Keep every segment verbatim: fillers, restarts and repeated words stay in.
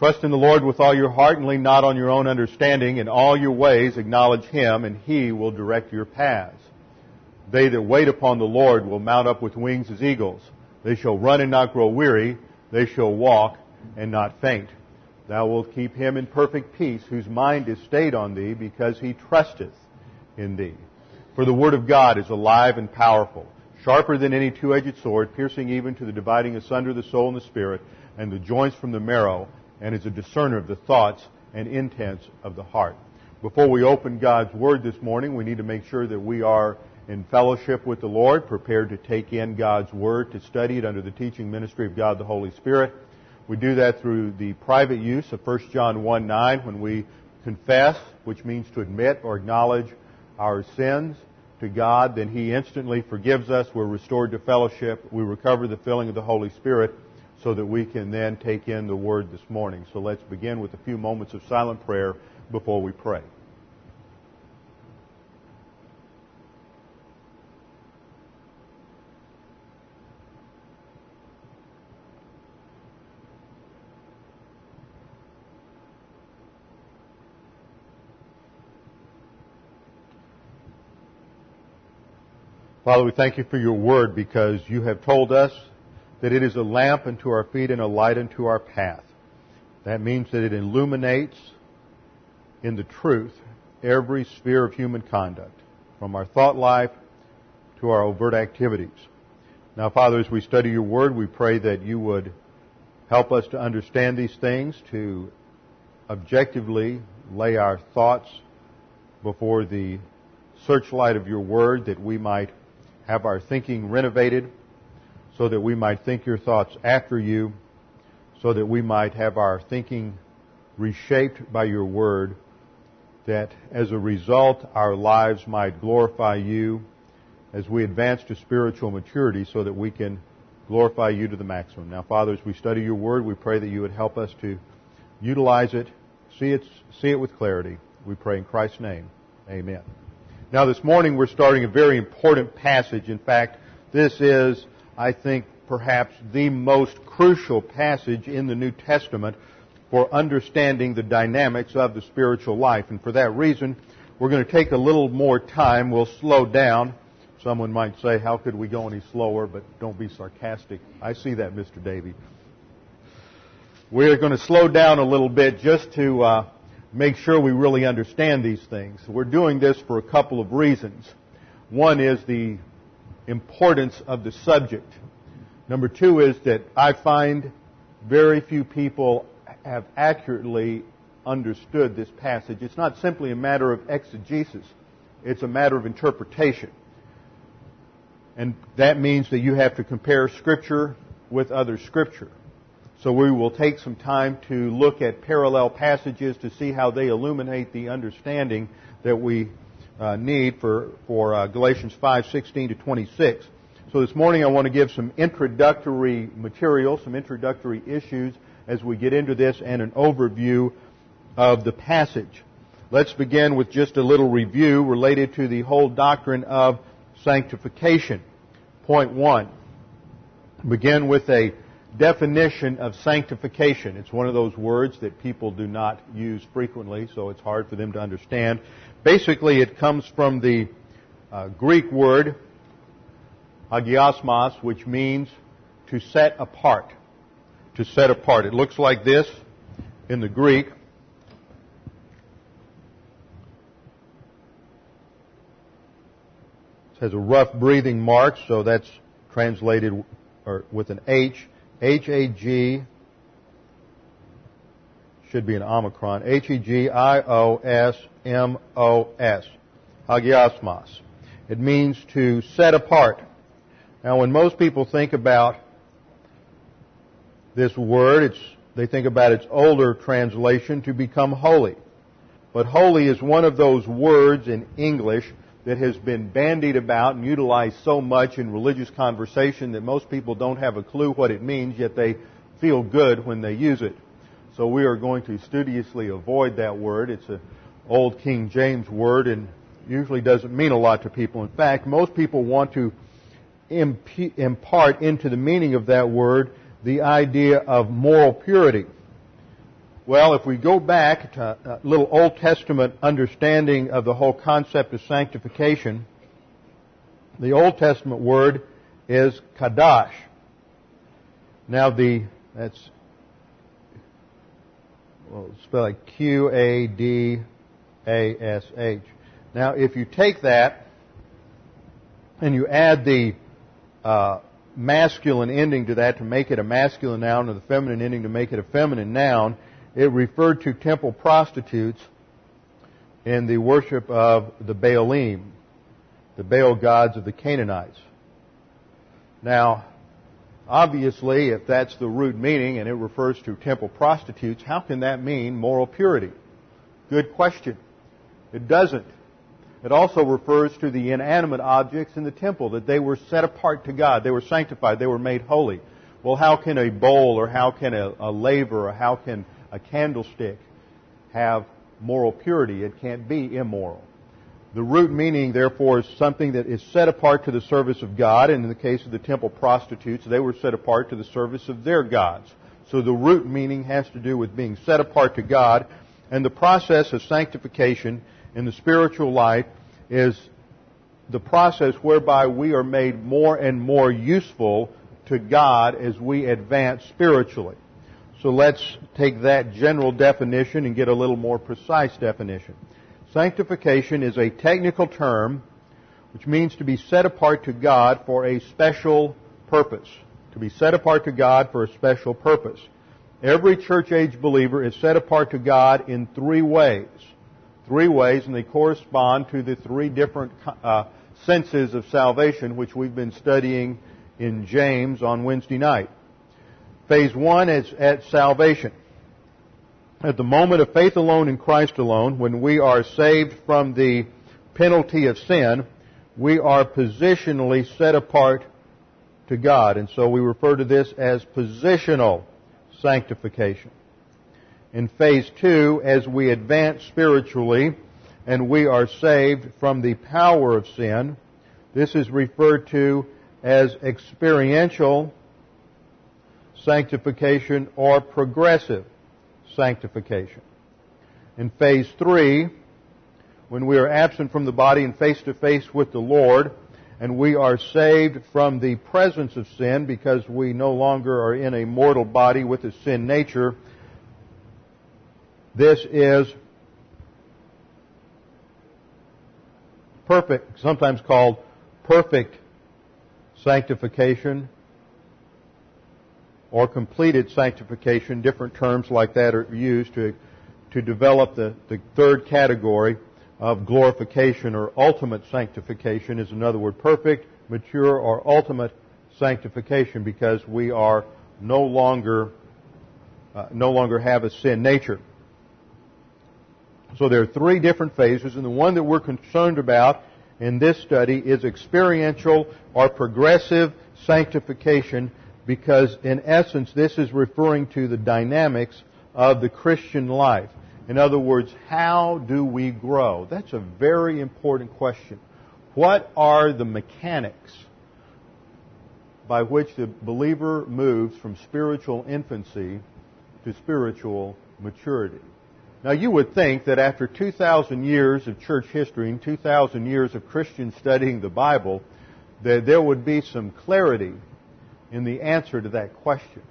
Trust in the Lord with all your heart and lean not on your own understanding. In all your ways acknowledge Him, and He will direct your paths. They that wait upon the Lord will mount up with wings as eagles. They shall run and not grow weary. They shall walk and not faint. Thou wilt keep him in perfect peace, whose mind is stayed on Thee, because he trusteth in Thee. For the Word of God is alive and powerful, sharper than any two-edged sword, piercing even to the dividing asunder the soul and the spirit, and the joints from the marrow, and is a discerner of the thoughts and intents of the heart. Before we open God's Word this morning, we need to make sure that we are in fellowship with the Lord, prepared to take in God's Word, to study it under the teaching ministry of God the Holy Spirit. We do that through the private use of First John one nine, when we confess, which means to admit or acknowledge our sins to God, then He instantly forgives us. We're restored to fellowship. We recover the filling of the Holy Spirit so that we can then take in the Word this morning. So let's begin with a few moments of silent prayer before we pray. Father, we thank You for Your Word, because You have told us that it is a lamp unto our feet and a light unto our path. That means that it illuminates in the truth every sphere of human conduct, from our thought life to our overt activities. Now, Father, as we study Your Word, we pray that You would help us to understand these things, to objectively lay our thoughts before the searchlight of Your Word, that we might have our thinking renovated, so that we might think Your thoughts after You, so that we might have our thinking reshaped by Your Word, that as a result our lives might glorify You as we advance to spiritual maturity, so that we can glorify You to the maximum. Now, Father, as we study Your Word, we pray that You would help us to utilize it, see it, see it with clarity. We pray in Christ's name. Amen. Now, this morning we're starting a very important passage. In fact, this is, I think, perhaps the most crucial passage in the New Testament for understanding the dynamics of the spiritual life. And for that reason, we're going to take a little more time. We'll slow down. Someone might say, how could we go any slower? But don't be sarcastic. I see that, Mister Davey. We're going to slow down a little bit just to uh make sure we really understand these things. We're doing this for a couple of reasons. One is the importance of the subject. Number two is that I find very few people have accurately understood this passage. It's not simply a matter of exegesis. It's a matter of interpretation. And that means that you have to compare Scripture with other Scripture. So we will take some time to look at parallel passages to see how they illuminate the understanding that we uh, need for, for uh, Galatians five sixteen to twenty-six. So this morning I want to give some introductory material, some introductory issues as we get into this, and an overview of the passage. Let's begin with just a little review related to the whole doctrine of sanctification. Point one. Begin with a definition of sanctification. It's one of those words that people do not use frequently, so it's hard for them to understand. Basically, it comes from the uh, Greek word agiosmos, which means to set apart. To set apart. It looks like this in the Greek. It has a rough breathing mark, so that's translated or with an H. H A G, should be an omicron, H E G I O S M O S, hagiosmos. It means to set apart. Now, when most people think about this word, it's they think about its older translation, to become holy. But holy is one of those words in English that has been bandied about and utilized so much in religious conversation that most people don't have a clue what it means, yet they feel good when they use it. So we are going to studiously avoid that word. It's an old King James word and usually doesn't mean a lot to people. In fact, most people want to imp- impart into the meaning of that word the idea of moral purity. Well, if we go back to a little Old Testament understanding of the whole concept of sanctification, the Old Testament word is kadosh. Now, the that's well, spell it Q A D A S H. Now, if you take that and you add the uh, masculine ending to that to make it a masculine noun, or the feminine ending to make it a feminine noun, it referred to temple prostitutes in the worship of the Baalim, the Baal gods of the Canaanites. Now, obviously, if that's the root meaning and it refers to temple prostitutes, how can that mean moral purity? Good question. It doesn't. It also refers to the inanimate objects in the temple, that they were set apart to God. They were sanctified. They were made holy. Well, how can a bowl or how can a, a laver or how can a candlestick have moral purity? It can't be immoral. The root meaning, therefore, is something that is set apart to the service of God. And in the case of the temple prostitutes, they were set apart to the service of their gods. So the root meaning has to do with being set apart to God. And the process of sanctification in the spiritual life is the process whereby we are made more and more useful to God as we advance spiritually. So let's take that general definition and get a little more precise definition. Sanctification is a technical term which means to be set apart to God for a special purpose. To be set apart to God for a special purpose. Every church-age believer is set apart to God in three ways. Three ways, and they correspond to the three different uh, senses of salvation which we've been studying in James on Wednesday night. Phase one is at salvation. At the moment of faith alone in Christ alone, when we are saved from the penalty of sin, we are positionally set apart to God. And so we refer to this as positional sanctification. In phase two, as we advance spiritually and we are saved from the power of sin, this is referred to as experiential sanctification or progressive sanctification. In phase three, when we are absent from the body and face to face with the Lord, and we are saved from the presence of sin because we no longer are in a mortal body with a sin nature, this is perfect, sometimes called perfect sanctification or completed sanctification. Different terms like that are used to to develop the, the third category of glorification, or ultimate sanctification is another word. Perfect, mature, or ultimate sanctification, because we are no longer uh, no longer have a sin nature. So there are three different phases, and the one that we're concerned about in this study is experiential or progressive sanctification, because in essence this is referring to the dynamics of the Christian life. In other words, how do we grow? That's a very important question. What are the mechanics by which the believer moves from spiritual infancy to spiritual maturity? Now, you would think that after two thousand years of church history and two thousand years of Christians studying the Bible, that there would be some clarity in the answer to that question.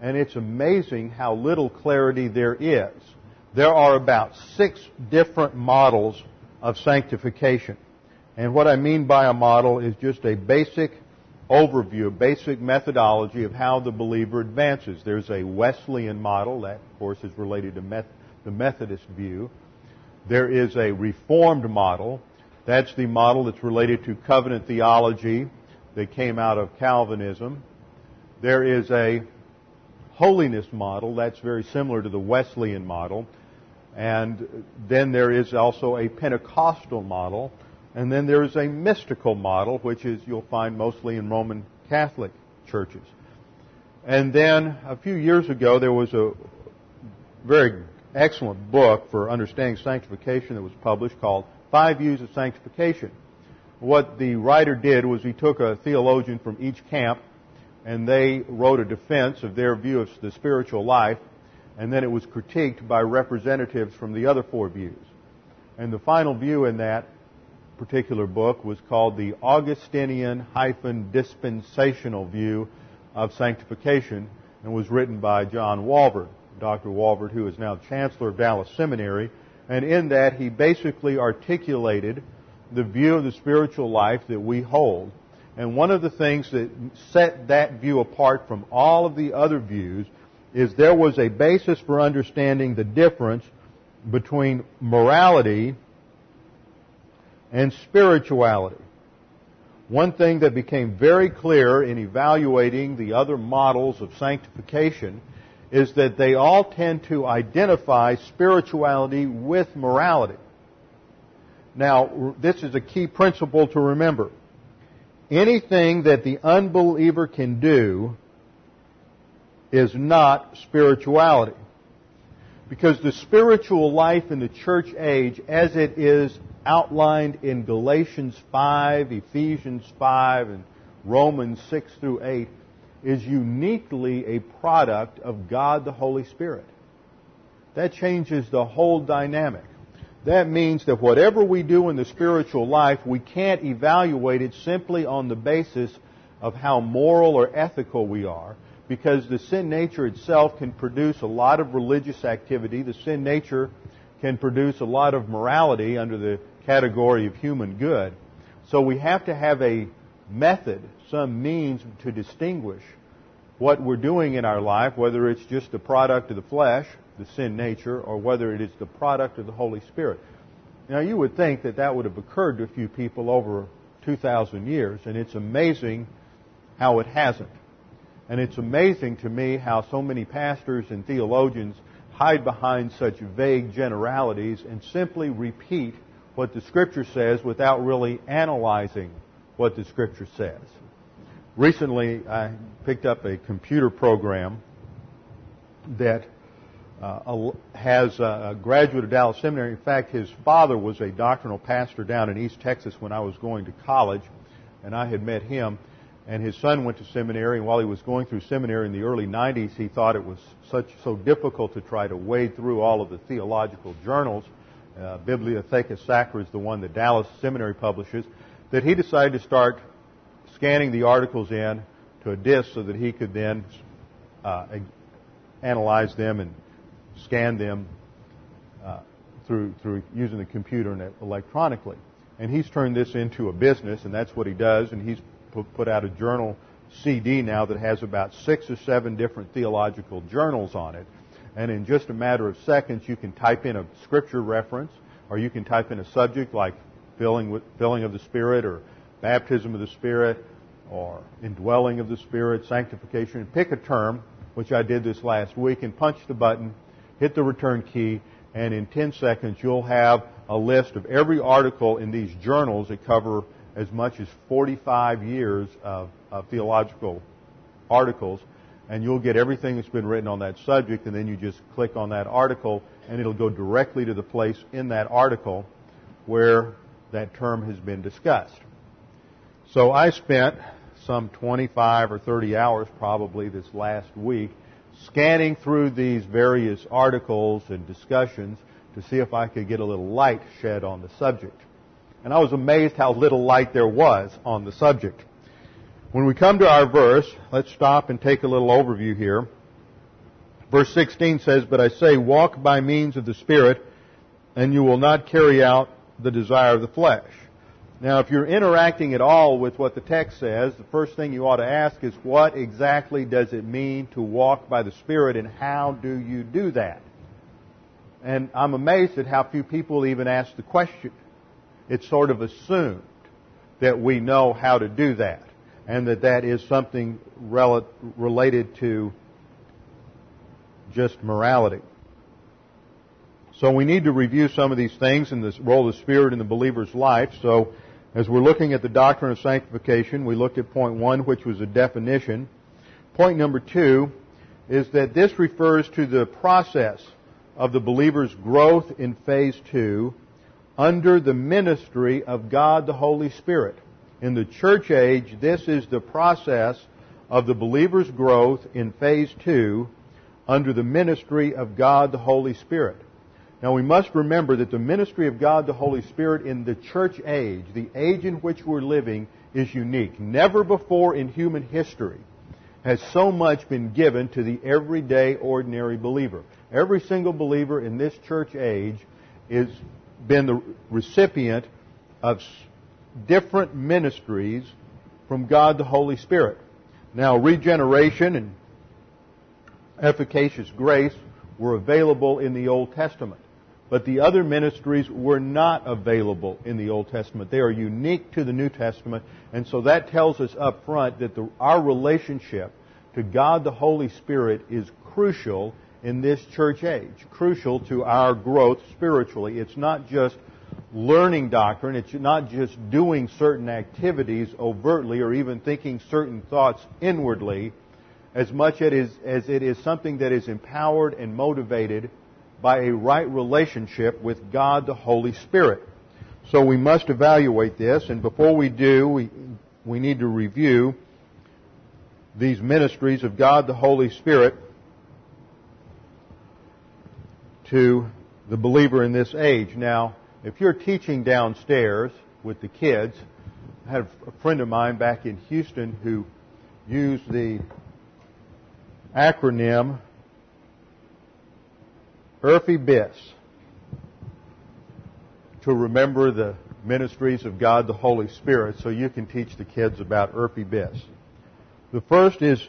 And it's amazing how little clarity there is. There are about six different models of sanctification. And what I mean by a model is just a basic overview, a basic methodology of how the believer advances. There's a Wesleyan model, that, of course, is related to method. The Methodist view. There is a Reformed model. That's the model that's related to covenant theology that came out of Calvinism. There is a holiness model. That's very similar to the Wesleyan model. And then there is also a Pentecostal model. And then there is a mystical model, which is you'll find mostly in Roman Catholic churches. And then a few years ago, there was a very excellent book for understanding sanctification that was published called Five Views of Sanctification. What the writer did was he took a theologian from each camp, and they wrote a defense of their view of the spiritual life, and then it was critiqued by representatives from the other four views. And the final view in that particular book was called the Augustinian-dispensational view of sanctification, and was written by John Walbert, Doctor Walbert, who is now Chancellor of Dallas Seminary. And in that, he basically articulated the view of the spiritual life that we hold. And one of the things that set that view apart from all of the other views is there was a basis for understanding the difference between morality and spirituality. One thing that became very clear in evaluating the other models of sanctification is that they all tend to identify spirituality with morality. Now, this is a key principle to remember. Anything that the unbeliever can do is not spirituality. Because the spiritual life in the church age, as it is outlined in Galatians five, Ephesians five, and Romans six through eight, is uniquely a product of God the Holy Spirit. That changes the whole dynamic. That means that whatever we do in the spiritual life, we can't evaluate it simply on the basis of how moral or ethical we are, because the sin nature itself can produce a lot of religious activity. The sin nature can produce a lot of morality under the category of human good. So we have to have a method, some means to distinguish what we're doing in our life, whether it's just the product of the flesh, the sin nature, or whether it is the product of the Holy Spirit. Now, you would think that that would have occurred to a few people over two thousand years, and it's amazing how it hasn't. And it's amazing to me how so many pastors and theologians hide behind such vague generalities and simply repeat what the Scripture says without really analyzing what the Scripture says. Recently, I picked up a computer program that uh, has a graduate of Dallas Seminary. In fact, his father was a doctrinal pastor down in East Texas when I was going to college, and I had met him. And his son went to seminary, and while he was going through seminary in the early nineties, he thought it was such so difficult to try to wade through all of the theological journals. Uh, Bibliotheca Sacra is the one that Dallas Seminary publishes, that he decided to start scanning the articles in to a disk so that he could then uh, analyze them and scan them uh, through through using the computer and electronically. And he's turned this into a business, and that's what he does. And he's put out a journal C D now that has about six or seven different theological journals on it. And in just a matter of seconds, you can type in a scripture reference, or you can type in a subject like filling with, filling of the Spirit, or baptism of the Spirit, or indwelling of the Spirit, sanctification, and pick a term, which I did this last week, and punch the button, hit the return key, and in ten seconds you'll have a list of every article in these journals that cover as much as forty-five years of, of theological articles, and you'll get everything that's been written on that subject, and then you just click on that article, and it'll go directly to the place in that article where that term has been discussed. So I spent some twenty-five or thirty hours probably this last week scanning through these various articles and discussions to see if I could get a little light shed on the subject. And I was amazed how little light there was on the subject. When we come to our verse, let's stop and take a little overview here. Verse sixteen says, "But I say, walk by means of the Spirit, and you will not carry out the desire of the flesh." Now, if you're interacting at all with what the text says, the first thing you ought to ask is, what exactly does it mean to walk by the Spirit, and how do you do that? And I'm amazed at how few people even ask the question. It's sort of assumed that we know how to do that, and that that is something rel- related to just morality. So we need to review some of these things and the role of the Spirit in the believer's life. So as we're looking at the doctrine of sanctification, we looked at point one, which was a definition. Point number two is that this refers to the process of the believer's growth in phase two under the ministry of God the Holy Spirit. In the church age, this is the process of the believer's growth in phase two under the ministry of God the Holy Spirit. Now we must remember that the ministry of God the Holy Spirit in the church age, the age in which we're living, is unique. Never before in human history has so much been given to the everyday, ordinary believer. Every single believer in this church age has been the recipient of different ministries from God the Holy Spirit. Now, regeneration and efficacious grace were available in the Old Testament, but the other ministries were not available in the Old Testament. They are unique to the New Testament, and so that tells us up front that the, our relationship to God the Holy Spirit is crucial in this church age, crucial to our growth spiritually. It's not just learning doctrine. It's not just doing certain activities overtly or even thinking certain thoughts inwardly, as much it is, as it is something that is empowered and motivated by a right relationship with God the Holy Spirit. So we must evaluate this, and before we do, we, we need to review these ministries of God the Holy Spirit to the believer in this age. Now, if you're teaching downstairs with the kids, I had a friend of mine back in Houston who used the acronym IRFBIS to remember the ministries of God the Holy Spirit, so you can teach the kids about IRFBIS. The first is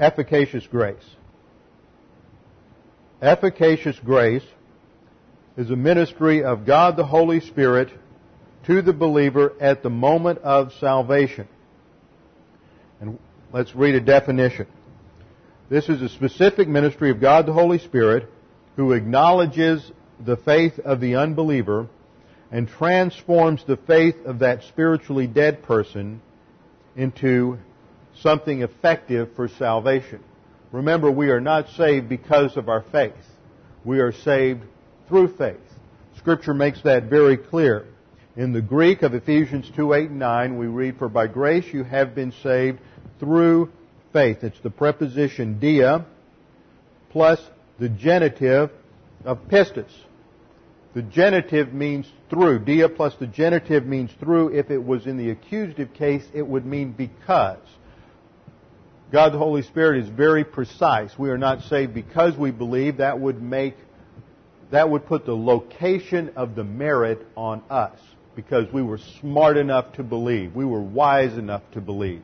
efficacious grace. Efficacious grace is a ministry of God the Holy Spirit to the believer at the moment of salvation. And let's read a definition. This is a specific ministry of God the Holy Spirit who acknowledges the faith of the unbeliever and transforms the faith of that spiritually dead person into something effective for salvation. Remember, we are not saved because of our faith. We are saved through faith. Scripture makes that very clear. In the Greek of Ephesians two, eight, and nine, we read, "For by grace you have been saved through faith." It's the preposition dia plus the genitive of pistis. The genitive means through. Dia plus the genitive means through. If it was in the accusative case, it would mean because. God the Holy Spirit is very precise. We are not saved because we believe. That would make, that would put the location of the merit on us, because we were smart enough to believe. We were wise enough to believe.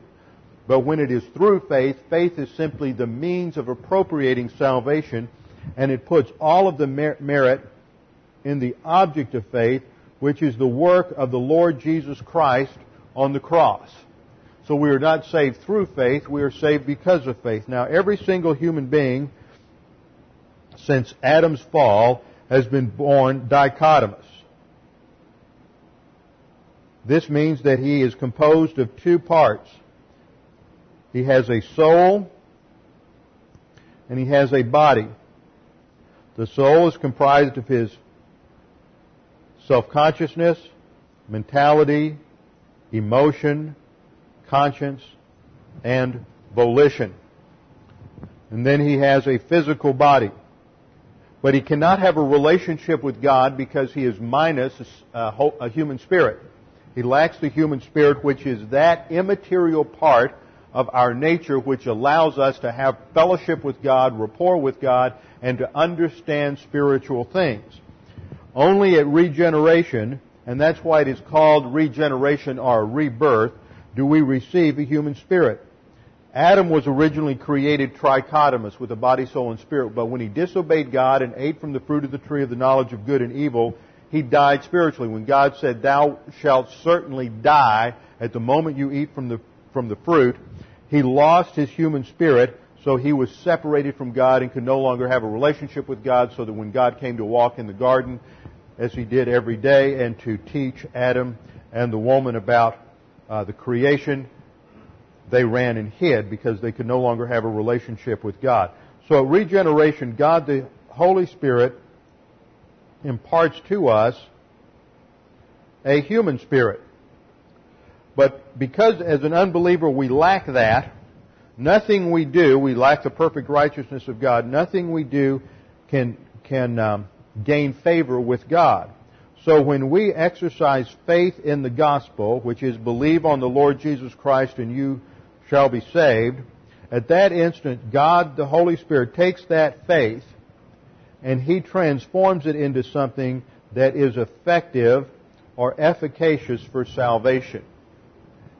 But when it is through faith, faith is simply the means of appropriating salvation, and it puts all of the mer- merit in the object of faith, which is the work of the Lord Jesus Christ on the cross. So we are not saved through faith, we are saved because of faith. Now, every single human being since Adam's fall has been born dichotomous. This means that he is composed of two parts. He has a soul and he has a body. The soul is comprised of his self-consciousness, mentality, emotion, conscience, and volition. And then he has a physical body. But he cannot have a relationship with God because he is minus a human spirit. He lacks the human spirit, which is that immaterial part of our nature which allows us to have fellowship with God, rapport with God, and to understand spiritual things. Only at regeneration, and that's why it is called regeneration or rebirth, do we receive a human spirit. Adam was originally created trichotomous with a body, soul, and spirit, but when he disobeyed God and ate from the fruit of the tree of the knowledge of good and evil, he died spiritually. When God said, "Thou shalt certainly die at the moment you eat from the from the fruit," he lost his human spirit, So he was separated from God and could no longer have a relationship with God, so that when God came to walk in the garden, as he did every day, and to teach Adam and the woman about uh, the creation, they ran and hid because they could no longer have a relationship with God. So regeneration, God the Holy Spirit imparts to us a human spirit. But because as an unbeliever we lack that, nothing we do, we lack the perfect righteousness of God, nothing we do can can um, gain favor with God. So when we exercise faith in the gospel, which is believe on the Lord Jesus Christ and you shall be saved, at that instant God, the Holy Spirit, takes that faith and He transforms it into something that is effective or efficacious for salvation.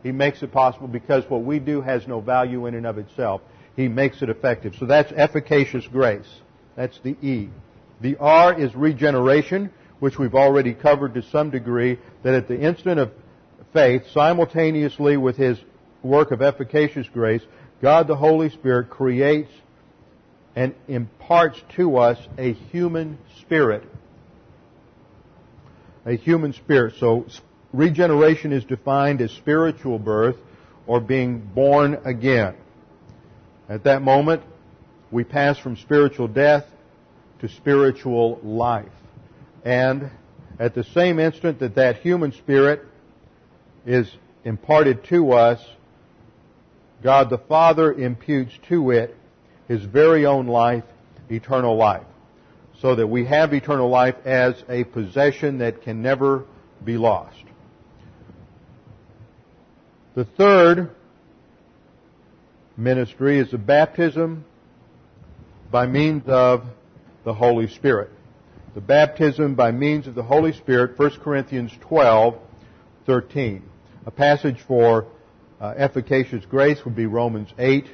He makes it possible because what we do has no value in and of itself. He makes it effective. So that's efficacious grace. That's the E. The R is regeneration, which we've already covered to some degree, that at the instant of faith, simultaneously with His work of efficacious grace, God the Holy Spirit creates and imparts to us a human spirit. A human spirit. So regeneration is defined as spiritual birth or being born again. At that moment, we pass from spiritual death to spiritual life. And at the same instant that that human spirit is imparted to us, God the Father imputes to it His very own life, eternal life, so that we have eternal life as a possession that can never be lost. The third ministry is the baptism by means of the Holy Spirit. The baptism by means of the Holy Spirit, First Corinthians twelve thirteen. A passage for uh, efficacious grace would be Romans eight,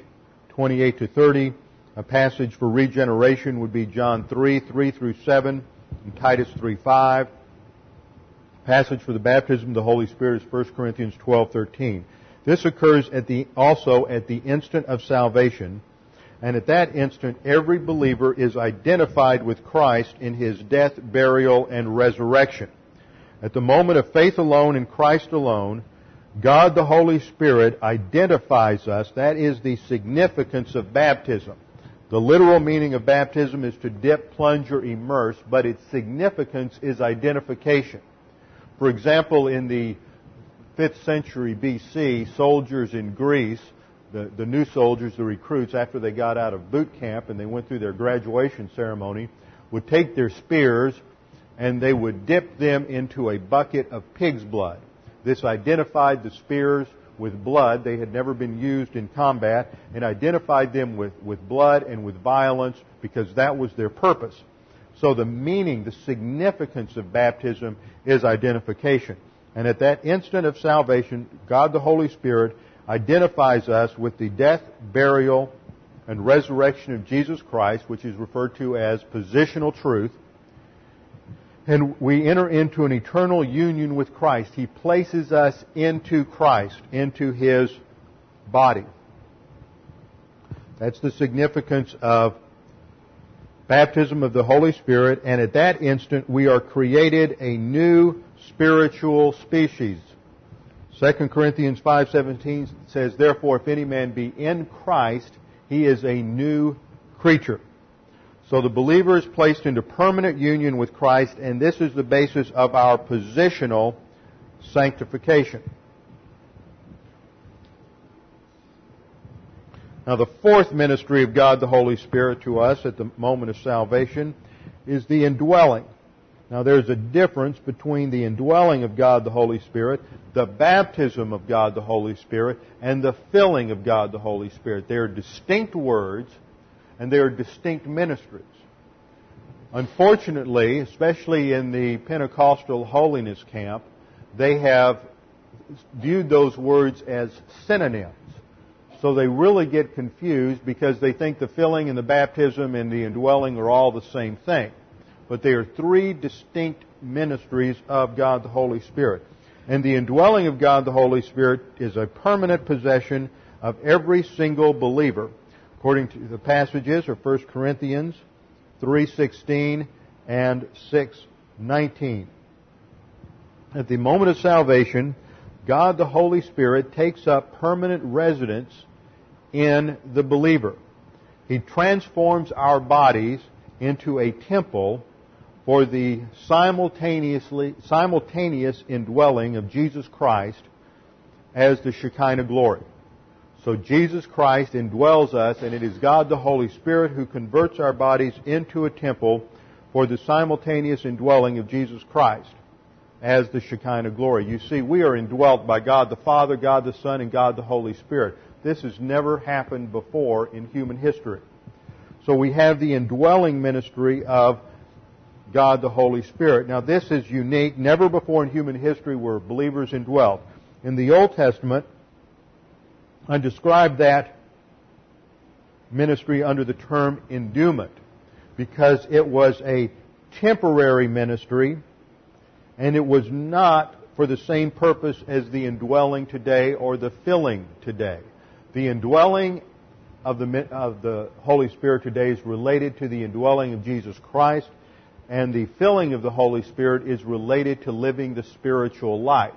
twenty-eight to thirty. A passage for regeneration would be John three, three through seven, and Titus three, five. A passage for the baptism of the Holy Spirit is First Corinthians twelve thirteen. This occurs at the, also at the instant of salvation. And at that instant, every believer is identified with Christ in His death, burial, and resurrection. At the moment of faith alone in Christ alone, God the Holy Spirit identifies us. That is the significance of baptism. The literal meaning of baptism is to dip, plunge, or immerse, but its significance is identification. For example, in the fifth century B C, soldiers in Greece, The, the new soldiers, the recruits, after they got out of boot camp and they went through their graduation ceremony, would take their spears and they would dip them into a bucket of pig's blood. This identified the spears with blood. They had never been used in combat, and identified them with, with blood and with violence, because that was their purpose. So the meaning, the significance of baptism is identification. And at that instant of salvation, God the Holy Spirit identifies us with the death, burial, and resurrection of Jesus Christ, which is referred to as positional truth. And we enter into an eternal union with Christ. He places us into Christ, into His body. That's the significance of baptism of the Holy Spirit. And at that instant, we are created a new spiritual species. Second Corinthians five seventeen says, "Therefore, if any man be in Christ, he is a new creature." So the believer is placed into permanent union with Christ, and this is the basis of our positional sanctification. Now, the fourth ministry of God the Holy Spirit to us at the moment of salvation is the indwelling. Now, there's a difference between the indwelling of God the Holy Spirit, the baptism of God the Holy Spirit, and the filling of God the Holy Spirit. They are distinct words, and they are distinct ministries. Unfortunately, especially in the Pentecostal holiness camp, they have viewed those words as synonyms. So they really get confused because they think the filling and the baptism and the indwelling are all the same thing. But they are three distinct ministries of God the Holy Spirit. And the indwelling of God the Holy Spirit is a permanent possession of every single believer. according to the passages of First Corinthians three sixteen and six nineteen. At the moment of salvation, God the Holy Spirit takes up permanent residence in the believer. He transforms our bodies into a temple for the simultaneously, simultaneous indwelling of Jesus Christ as the Shekinah glory. So Jesus Christ indwells us, and it is God the Holy Spirit who converts our bodies into a temple for the simultaneous indwelling of Jesus Christ as the Shekinah glory. You see, we are indwelt by God the Father, God the Son, and God the Holy Spirit. This has never happened before in human history. So we have the indwelling ministry of God the Holy Spirit. Now this is unique. Never before in human history were believers indwelt. In the Old Testament, I describe that ministry under the term endowment because it was a temporary ministry and it was not for the same purpose as the indwelling today or the filling today. The indwelling of the, of the Holy Spirit today is related to the indwelling of Jesus Christ, and the filling of the Holy Spirit is related to living the spiritual life.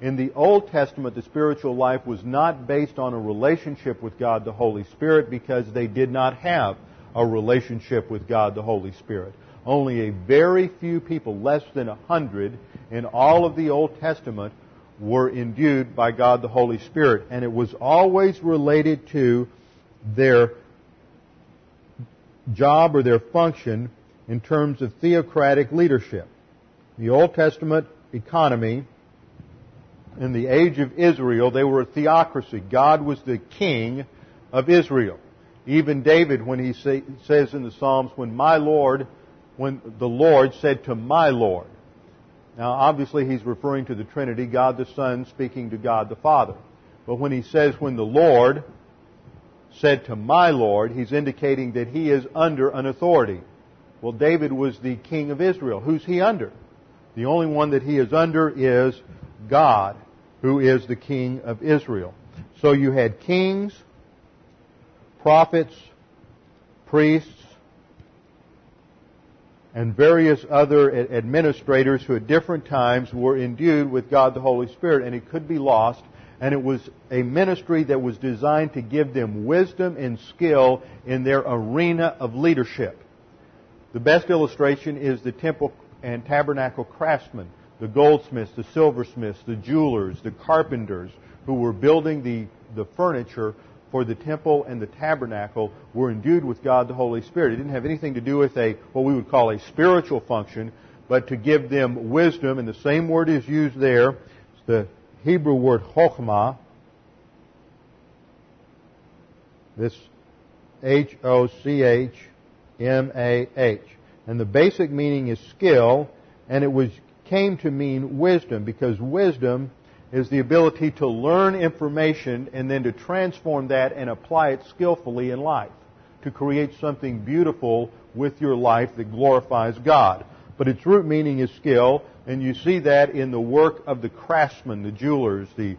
In the Old Testament, the spiritual life was not based on a relationship with God the Holy Spirit because they did not have a relationship with God the Holy Spirit. Only a very few people, less than a hundred, in all of the Old Testament were endued by God the Holy Spirit. And it was always related to their job or their function in terms of theocratic leadership. The Old Testament economy, in the age of Israel, they were a theocracy. God was the king of Israel. Even David, when he say, says in the Psalms, when my Lord, when the Lord said to my Lord. Now, obviously, he's referring to the Trinity, God the Son speaking to God the Father. But when he says, when the Lord said to my Lord, he's indicating that he is under an authority. Well, David was the king of Israel. Who's he under? The only one that he is under is God, who is the King of Israel. So you had kings, prophets, priests, and various other administrators who at different times were endued with God the Holy Spirit, and it could be lost. And it was a ministry that was designed to give them wisdom and skill in their arena of leadership. The best illustration is the temple and tabernacle craftsmen. The goldsmiths, the silversmiths, the jewelers, the carpenters who were building the, the furniture for the temple and the tabernacle were endued with God the Holy Spirit. It didn't have anything to do with a what we would call a spiritual function, but to give them wisdom, and the same word is used there. It's the Hebrew word chokhmah. This H O C H M A H. And the basic meaning is skill, and it was came to mean wisdom, because wisdom is the ability to learn information and then to transform that and apply it skillfully in life to create something beautiful with your life that glorifies God. But its root meaning is skill, and you see that in the work of the craftsmen, the jewelers, the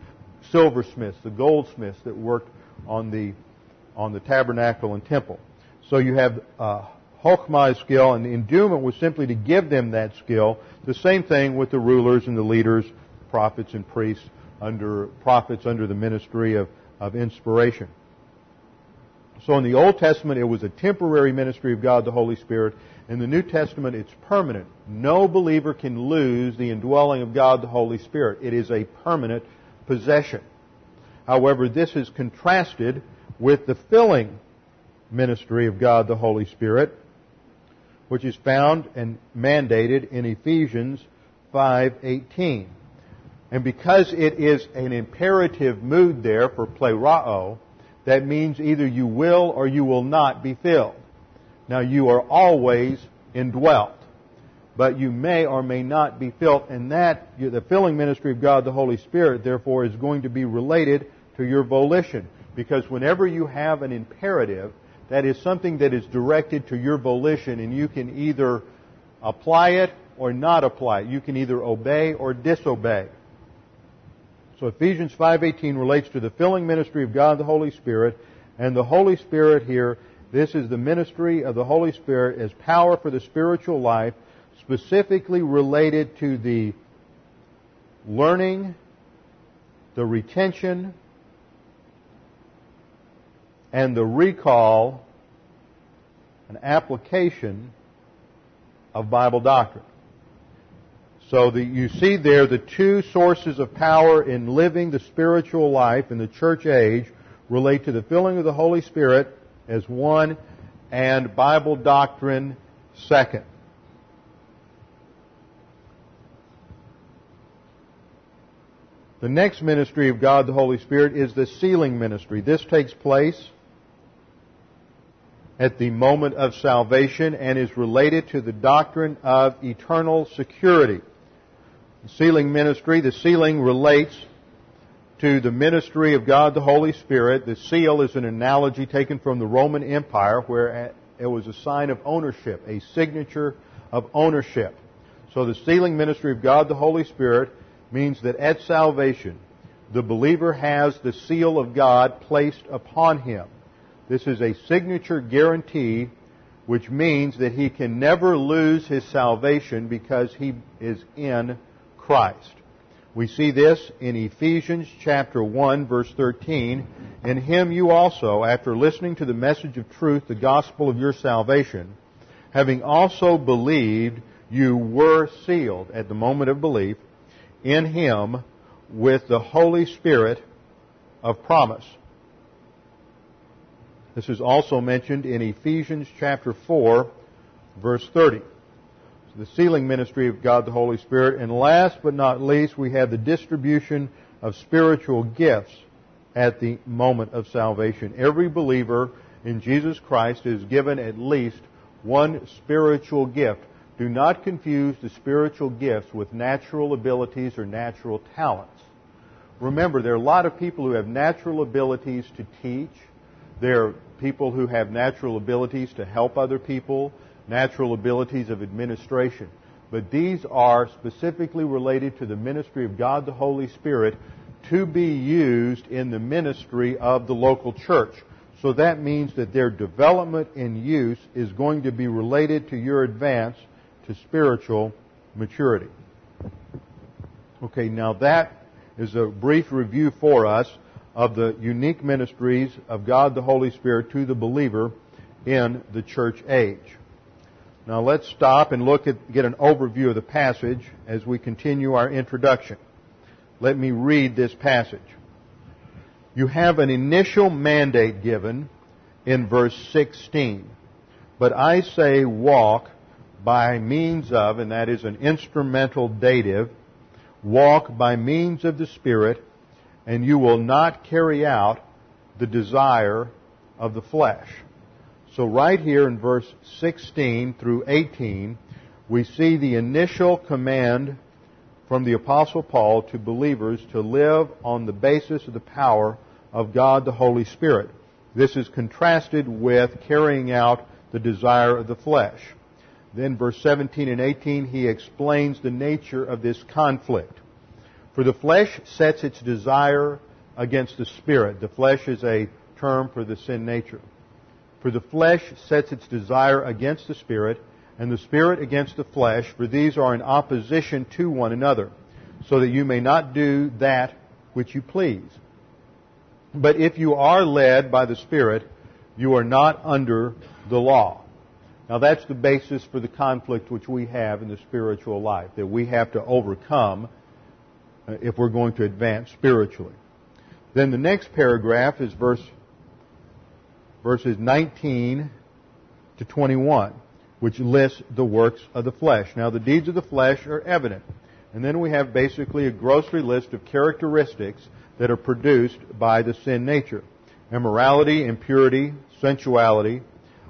silversmiths, the goldsmiths that worked on the on the tabernacle and temple. So you have uh, Chokhmah's skill, and the endowment was simply to give them that skill. The same thing with the rulers and the leaders, prophets and priests, under prophets under the ministry of, of inspiration. So in the Old Testament, it was a temporary ministry of God the Holy Spirit. In the New Testament, it's permanent. No believer can lose the indwelling of God the Holy Spirit. It is a permanent possession. However, this is contrasted with the filling ministry of God the Holy Spirit, which is found and mandated in Ephesians five eighteen. And because it is an imperative mood there for plerao, that means either you will or you will not be filled. Now, you are always indwelt, but you may or may not be filled, and that the filling ministry of God the Holy Spirit, therefore, is going to be related to your volition, because whenever you have an imperative, that is something that is directed to your volition, and you can either apply it or not apply it. You can either obey or disobey. So Ephesians five eighteen relates to the filling ministry of God the Holy Spirit and the Holy Spirit here. This is the ministry of the Holy Spirit as power for the spiritual life, specifically related to the learning, the retention, and the recall and application of Bible doctrine. So the, you see there the two sources of power in living the spiritual life in the church age relate to the filling of the Holy Spirit as one and Bible doctrine second. The next ministry of God the Holy Spirit is the sealing ministry. This takes place at the moment of salvation and is related to the doctrine of eternal security. The sealing ministry, the sealing relates to the ministry of God the Holy Spirit. The seal is an analogy taken from the Roman Empire where it was a sign of ownership, a signature of ownership. So the sealing ministry of God the Holy Spirit means that at salvation, the believer has the seal of God placed upon him. This is a signature guarantee, which means that he can never lose his salvation because he is in Christ. We see this in Ephesians chapter one, verse thirteen. In him you also, after listening to the message of truth, the gospel of your salvation, having also believed, you were sealed at the moment of belief, in him with the Holy Spirit of promise. This is also mentioned in Ephesians chapter four, verse thirty. So the sealing ministry of God the Holy Spirit. And last but not least, we have the distribution of spiritual gifts at the moment of salvation. Every believer in Jesus Christ is given at least one spiritual gift. Do not confuse the spiritual gifts with natural abilities or natural talents. Remember, there are a lot of people who have natural abilities to teach. There are people who have natural abilities to help other people, natural abilities of administration. But these are specifically related to the ministry of God the Holy Spirit to be used in the ministry of the local church. So that means that their development and use is going to be related to your advance to spiritual maturity. Okay, now that is a brief review for us of the unique ministries of God the Holy Spirit to the believer in the church age. Now let's stop and look at get an overview of the passage as we continue our introduction. Let me read this passage. You have an initial mandate given in verse sixteen. But I say walk by means of, and that is an instrumental dative, walk by means of the Spirit, and you will not carry out the desire of the flesh. So right here in verse sixteen through eighteen, we see the initial command from the Apostle Paul to believers to live on the basis of the power of God the Holy Spirit. This is contrasted with carrying out the desire of the flesh. Then verse seventeen and eighteen, he explains the nature of this conflict. For the flesh sets its desire against the Spirit. The flesh is a term for the sin nature. For the flesh sets its desire against the Spirit, and the Spirit against the flesh, for these are in opposition to one another, so that you may not do that which you please. But if you are led by the Spirit, you are not under the law. Now that's the basis for the conflict which we have in the spiritual life, that we have to overcome if we're going to advance spiritually. Then the next paragraph is verse verses nineteen to twenty-one, which lists the works of the flesh. Now the deeds of the flesh are evident. And then we have basically a grocery list of characteristics that are produced by the sin nature. Immorality, impurity, sensuality,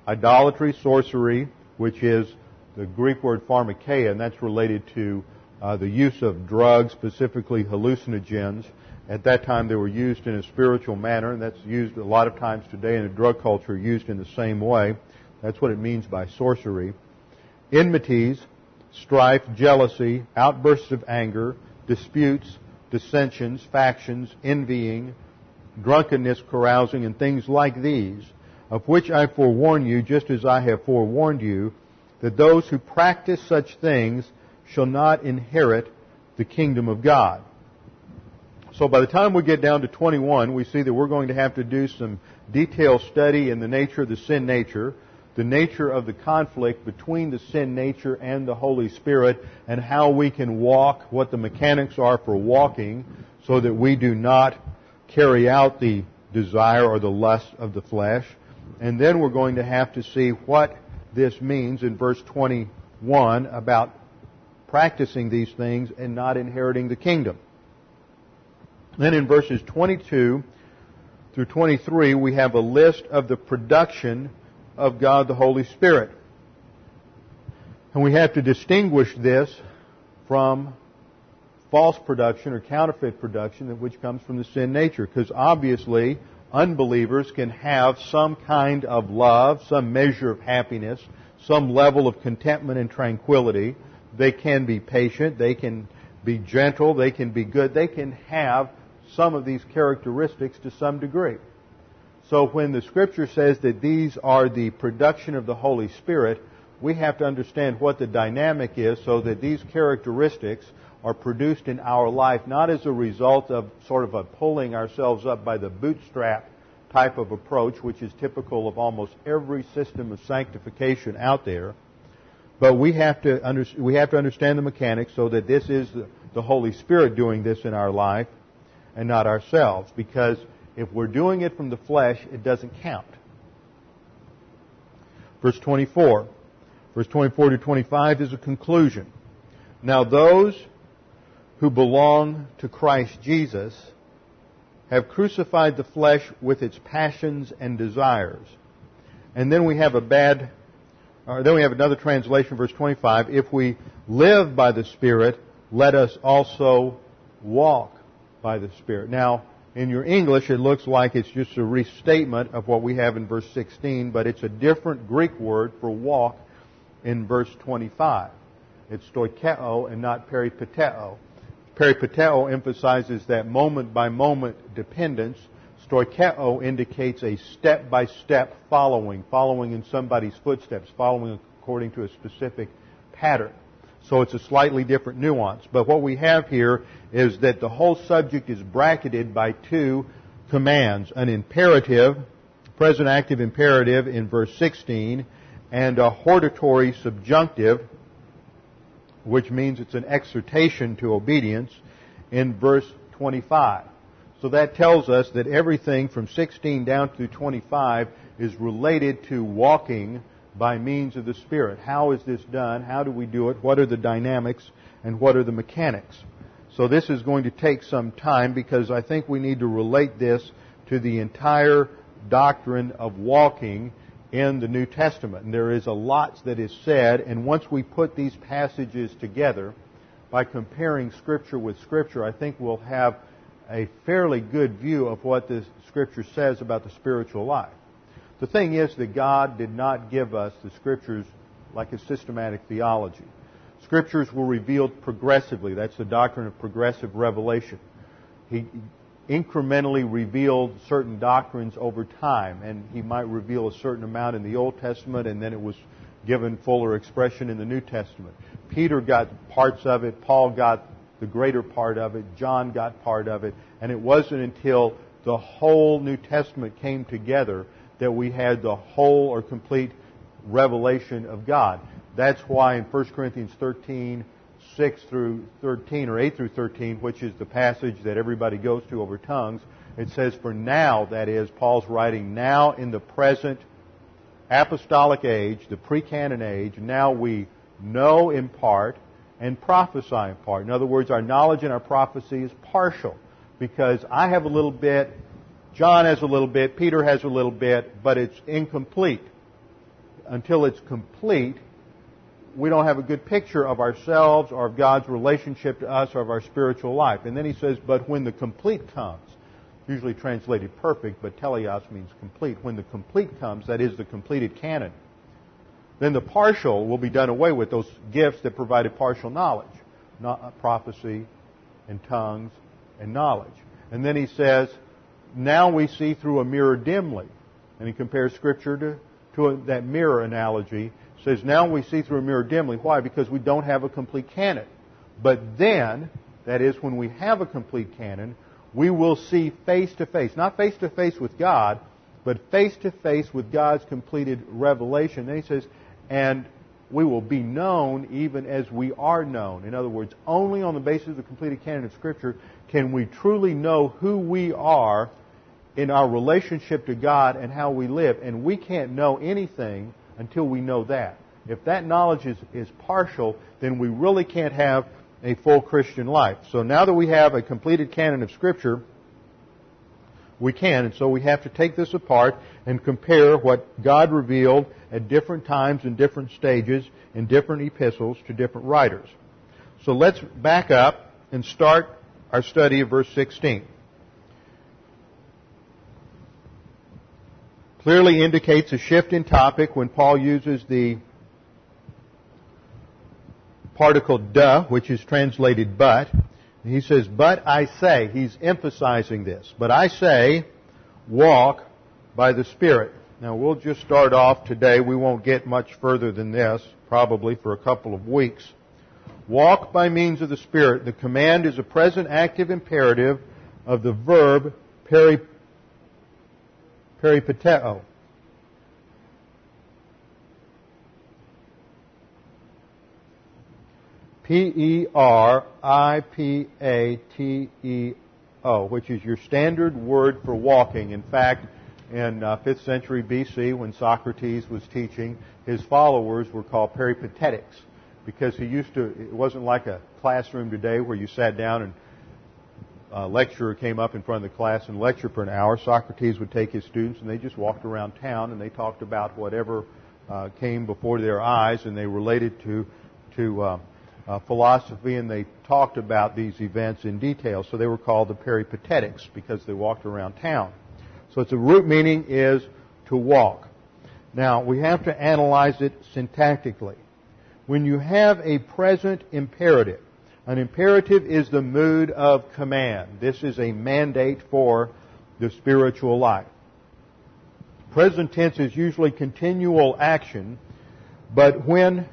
idolatry, sorcery, which is the Greek word pharmakeia, and that's related to Uh, the use of drugs, specifically hallucinogens. At that time, they were used in a spiritual manner, and that's used a lot of times today in the drug culture, used in the same way. That's what it means by sorcery. Enmities, strife, jealousy, outbursts of anger, disputes, dissensions, factions, envying, drunkenness, carousing, and things like these, of which I forewarn you, just as I have forewarned you, that those who practice such things shall not inherit the kingdom of God. So by the time we get down to twenty-one, we see that we're going to have to do some detailed study in the nature of the sin nature, the nature of the conflict between the sin nature and the Holy Spirit, and how we can walk, what the mechanics are for walking, so that we do not carry out the desire or the lust of the flesh. And then we're going to have to see what this means in verse twenty-one about practicing these things and not inheriting the kingdom. Then in verses twenty-two through twenty-three, we have a list of the production of God the Holy Spirit. And we have to distinguish this from false production or counterfeit production, which comes from the sin nature. Because obviously, unbelievers can have some kind of love, some measure of happiness, some level of contentment and tranquility. They can be patient. They can be gentle. They can be good. They can have some of these characteristics to some degree. So when the Scripture says that these are the production of the Holy Spirit, we have to understand what the dynamic is so that these characteristics are produced in our life, not as a result of sort of a pulling ourselves up by the bootstrap type of approach, which is typical of almost every system of sanctification out there, but we have to under, we have to understand the mechanics so that this is the, the Holy Spirit doing this in our life and not ourselves, because if we're doing it from the flesh, it doesn't count. Verse twenty-four. Verse twenty-four to twenty-five is a conclusion. Now those who belong to Christ Jesus have crucified the flesh with its passions and desires. And then we have a bad, or then we have another translation, verse twenty-five. If we live by the Spirit, let us also walk by the Spirit. Now, in your English, it looks like it's just a restatement of what we have in verse sixteen, but it's a different Greek word for walk in verse twenty-five. It's stoikeo and not peripateo. Peripateo emphasizes that moment-by-moment dependence. Stoikeo indicates a step-by-step following, following in somebody's footsteps, following according to a specific pattern. So it's a slightly different nuance. But what we have here is that the whole subject is bracketed by two commands, an imperative, present active imperative in verse sixteen, and a hortatory subjunctive, which means it's an exhortation to obedience, in verse twenty-five. So that tells us that everything from sixteen down through twenty-five is related to walking by means of the Spirit. How is this done? How do we do it? What are the dynamics and what are the mechanics? So this is going to take some time because I think we need to relate this to the entire doctrine of walking in the New Testament. And there is a lot that is said, and once we put these passages together by comparing Scripture with Scripture, I think we'll have a fairly good view of what the Scripture says about the spiritual life. The thing is that God did not give us the Scriptures like a systematic theology. Scriptures were revealed progressively. That's the doctrine of progressive revelation. He incrementally revealed certain doctrines over time, and He might reveal a certain amount in the Old Testament, and then it was given fuller expression in the New Testament. Peter got parts of it. Paul got the greater part of it, John got part of it, and it wasn't until the whole New Testament came together that we had the whole or complete revelation of God. That's why in First Corinthians thirteen, six through thirteen, or eight through thirteen, which is the passage that everybody goes to over tongues, it says, for now, that is, Paul's writing, now in the present apostolic age, the pre-canon age, now we know in part, and prophesy in part. In other words, our knowledge and our prophecy is partial because I have a little bit, John has a little bit, Peter has a little bit, but it's incomplete. Until it's complete, we don't have a good picture of ourselves or of God's relationship to us or of our spiritual life. And then he says, but when the complete comes, usually translated perfect, but teleos means complete. When the complete comes, that is the completed canon, then the partial will be done away with, those gifts that provided partial knowledge, not prophecy and tongues and knowledge. And then he says, now we see through a mirror dimly. And he compares Scripture to, to a, that mirror analogy. He says, now we see through a mirror dimly. Why? Because we don't have a complete canon. But then, that is, when we have a complete canon, we will see face to face. Not face to face with God, but face to face with God's completed revelation. Then he says, and we will be known even as we are known. In other words, only on the basis of the completed canon of Scripture can we truly know who we are in our relationship to God and how we live. And we can't know anything until we know that. If that knowledge is, is partial, then we really can't have a full Christian life. So now that we have a completed canon of Scripture, we can. And so we have to take this apart and compare what God revealed at different times and different stages in different epistles to different writers. So let's back up and start our study of verse sixteen. Clearly indicates a shift in topic when Paul uses the particle "duh," which is translated "but." And he says, "But I say," he's emphasizing this, "but I say, walk by the Spirit." Now, we'll just start off today. We won't get much further than this, probably for a couple of weeks. Walk by means of the Spirit. The command is a present active imperative of the verb peripateo. Peripateo. P E R I P A T E O, which is your standard word for walking. In fact, in uh, fifth century B C, when Socrates was teaching, his followers were called peripatetics, because he used to, it wasn't like a classroom today where you sat down and a lecturer came up in front of the class and lectured for an hour. Socrates would take his students and they just walked around town and they talked about whatever uh, came before their eyes, and they related to to um, uh, philosophy, and they talked about these events in detail. So they were called the peripatetics because they walked around town. So its root meaning is to walk. Now, we have to analyze it syntactically. When you have a present imperative, an imperative is the mood of command. This is a mandate for the spiritual life. Present tense is usually continual action, but when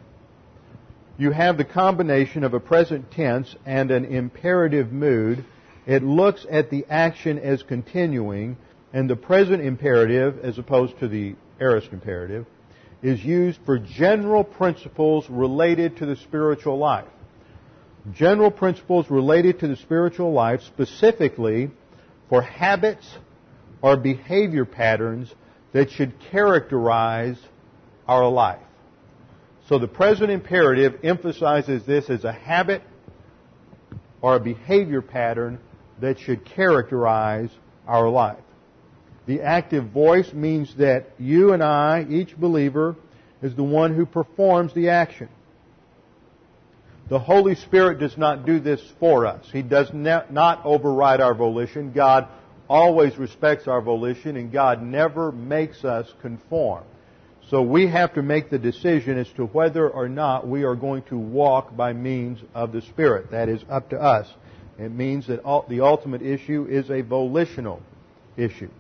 you have the combination of a present tense and an imperative mood, it looks at the action as continuing, and the present imperative, as opposed to the aorist imperative, is used for general principles related to the spiritual life. General principles related to the spiritual life, specifically for habits or behavior patterns that should characterize our life. So the present imperative emphasizes this as a habit or a behavior pattern that should characterize our life. The active voice means that you and I, each believer, is the one who performs the action. The Holy Spirit does not do this for us. He does not override our volition. God always respects our volition, and God never makes us conform. So we have to make the decision as to whether or not we are going to walk by means of the Spirit. That is up to us. It means that the ultimate issue is a volitional issue.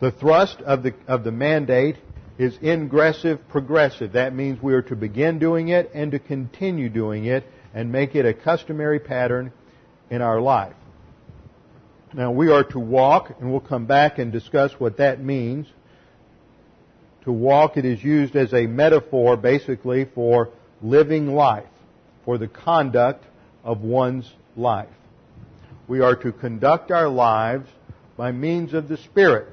The thrust of the, of the mandate is ingressive, progressive. That means we are to begin doing it and to continue doing it and make it a customary pattern in our life. Now, we are to walk, and we'll come back and discuss what that means. To walk, it is used as a metaphor, basically, for living life, for the conduct of one's life. We are to conduct our lives by means of the Spirit.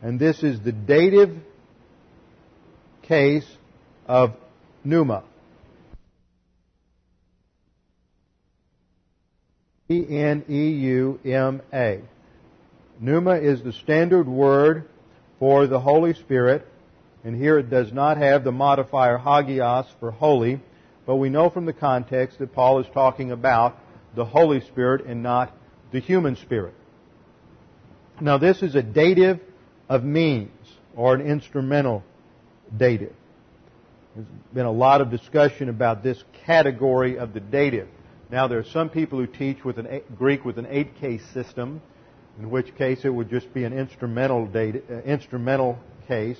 And this is the dative case of pneuma. P N E U M A. Pneuma is the standard word for the Holy Spirit, and here it does not have the modifier hagios for holy, but we know from the context that Paul is talking about the Holy Spirit and not the human spirit. Now, this is a dative of means, or an instrumental dative. There's been a lot of discussion about this category of the dative. Now, there are some people who teach with an eight, Greek with an eight case system, in which case it would just be an instrumental data, uh, instrumental case.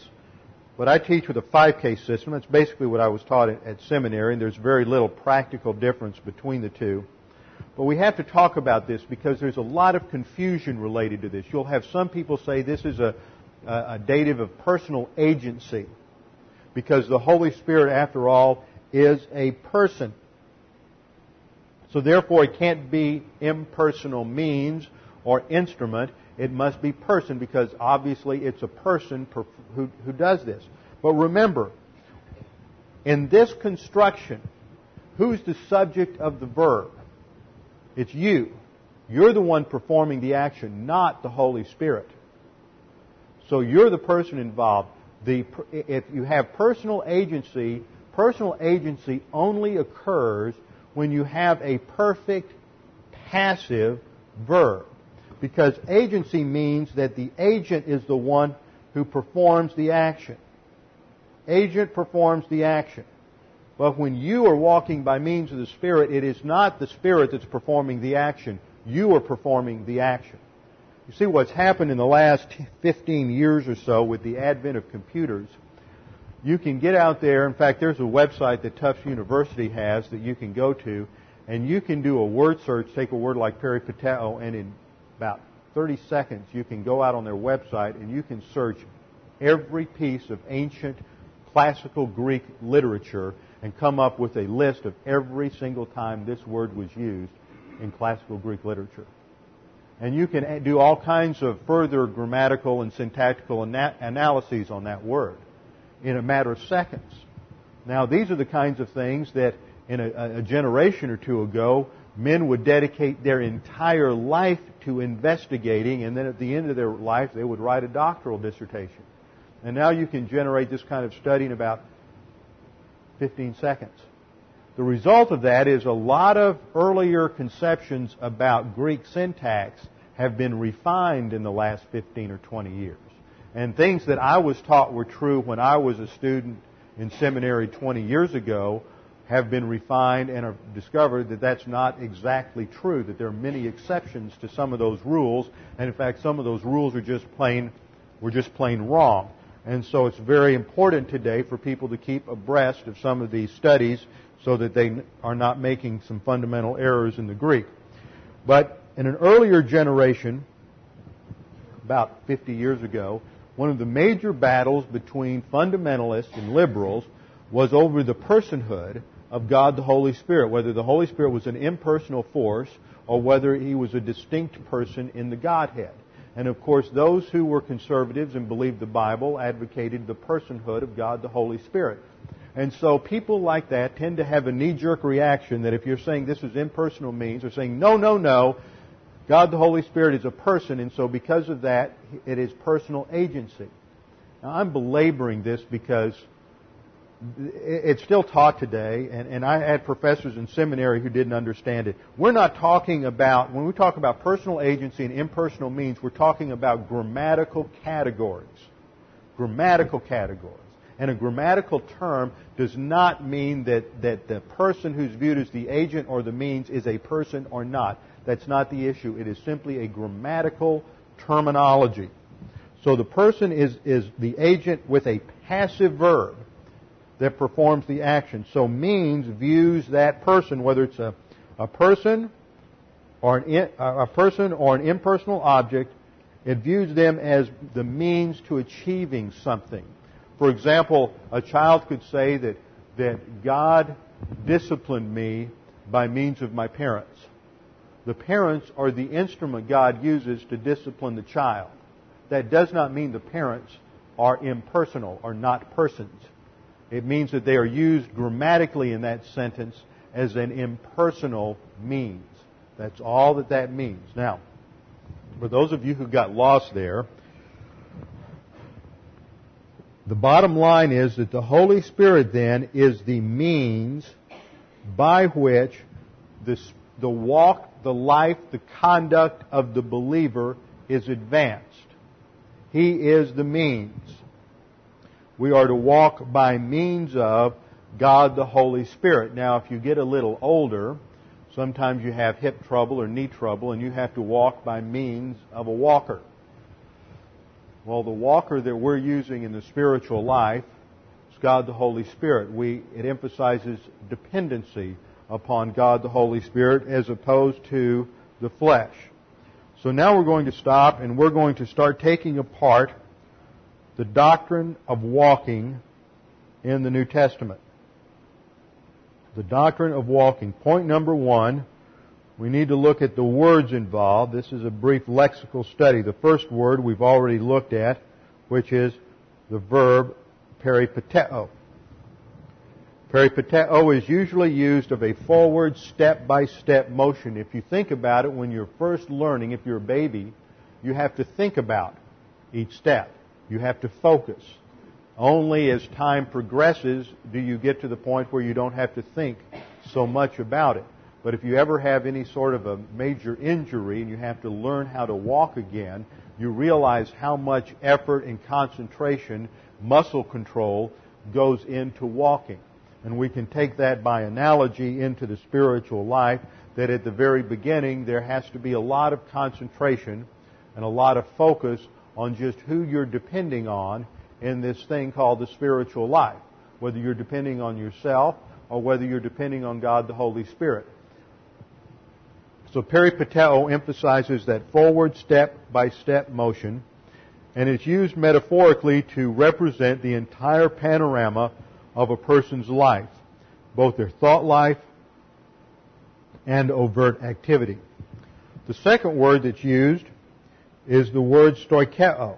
But I teach with a five-case system. It's basically what I was taught at, at seminary, and there's very little practical difference between the two. But we have to talk about this because there's a lot of confusion related to this. You'll have some people say this is a, a, a dative of personal agency because the Holy Spirit, after all, is a person. So therefore, it can't be impersonal means or instrument. It must be person because obviously it's a person per, who, who does this. But remember, in this construction, who's the subject of the verb? It's you. You're the one performing the action, not the Holy Spirit. So you're the person involved. The, if you have personal agency, personal agency only occurs when you have a perfect passive verb. Because agency means that the agent is the one who performs the action. Agent performs the action. But when you are walking by means of the Spirit, it is not the Spirit that's performing the action. You are performing the action. You see what's happened in the last fifteen years or so with the advent of computers. You can get out there. In fact, there's a website that Tufts University has that you can go to, and you can do a word search, take a word like peripateo, and in about thirty seconds you can go out on their website and you can search every piece of ancient classical Greek literature and come up with a list of every single time this word was used in classical Greek literature. And you can do all kinds of further grammatical and syntactical ana- analyses on that word in a matter of seconds. Now, these are the kinds of things that in a, a generation or two ago, men would dedicate their entire life to investigating, and then at the end of their life, they would write a doctoral dissertation. And now you can generate this kind of study in about fifteen seconds. The result of that is a lot of earlier conceptions about Greek syntax have been refined in the last fifteen or twenty years. And things that I was taught were true when I was a student in seminary twenty years ago have been refined and have discovered that that's not exactly true, that there are many exceptions to some of those rules. And in fact, some of those rules are just plain, were just plain wrong. And so it's very important today for people to keep abreast of some of these studies so that they are not making some fundamental errors in the Greek. But in an earlier generation, about fifty years ago, one of the major battles between fundamentalists and liberals was over the personhood of God the Holy Spirit, whether the Holy Spirit was an impersonal force or whether He was a distinct person in the Godhead. And, of course, those who were conservatives and believed the Bible advocated the personhood of God the Holy Spirit. And so people like that tend to have a knee-jerk reaction that if you're saying this is impersonal means, they're saying, no, no, no, God the Holy Spirit is a person, and so because of that, it is personal agency. Now, I'm belaboring this because it's still taught today, and, and I had professors in seminary who didn't understand it. We're not talking about, when we talk about personal agency and impersonal means, we're talking about grammatical categories. Grammatical categories. And a grammatical term does not mean that, that the person who's viewed as the agent or the means is a person or not. That's not the issue. It is simply a grammatical terminology. So the person is, is the agent with a passive verb that performs the action. So means views that person, whether it's a, a person or an in, a person or an impersonal object, it views them as the means to achieving something. For example, a child could say that that God disciplined me by means of my parents. The parents are the instrument God uses to discipline the child. That does not mean the parents are impersonal or not persons. It means that they are used grammatically in that sentence as an impersonal means. That's all that that means. Now, for those of you who got lost there, the bottom line is that the Holy Spirit then is the means by which this, the walk, the life, the conduct of the believer is advanced. He is the means. We are to walk by means of God the Holy Spirit. Now, if you get a little older, Sometimes you have hip trouble or knee trouble and you have to walk by means of a walker. Well, the walker that we're using in the spiritual life is God the Holy Spirit. We, it emphasizes dependency upon God the Holy Spirit as opposed to the flesh. So now we're going to stop and we're going to start taking apart the doctrine of walking in the New Testament. The doctrine of walking. Point number one, we need to look at the words involved. This is a brief lexical study. The first word we've already looked at, which is the verb peripateo. Peripateo is usually used of a forward step-by-step motion. If you think about it, when you're first learning, if you're a baby, you have to think about each step. You have to focus. Only as time progresses do you get to the point where you don't have to think so much about it. But if you ever have any sort of a major injury and you have to learn how to walk again, you realize how much effort and concentration, muscle control, goes into walking. And we can take that by analogy into the spiritual life, that at the very beginning there has to be a lot of concentration and a lot of focus on just who you're depending on in this thing called the spiritual life, whether you're depending on yourself or whether you're depending on God the Holy Spirit. So peripateo emphasizes that forward step-by-step motion, and it's used metaphorically to represent the entire panorama of a person's life, both their thought life and overt activity. The second word that's used is the word stoikeo.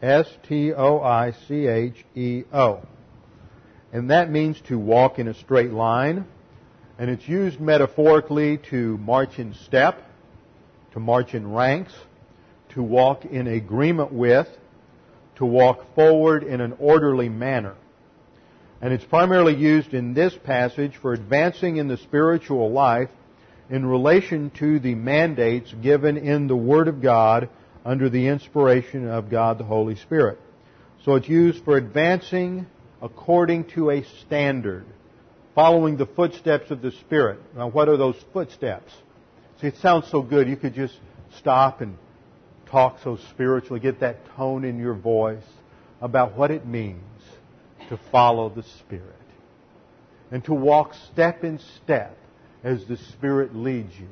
S T O I C H E O. And that means to walk in a straight line. And it's used metaphorically to march in step, to march in ranks, to walk in agreement with, to walk forward in an orderly manner. And it's primarily used in this passage for advancing in the spiritual life in relation to the mandates given in the Word of God under the inspiration of God the Holy Spirit. So it's used for advancing according to a standard, following the footsteps of the Spirit. Now, what are those footsteps? See, it sounds so good. You could just stop and talk so spiritually, get that tone in your voice about what it means to follow the Spirit and to walk step in step as the Spirit leads you.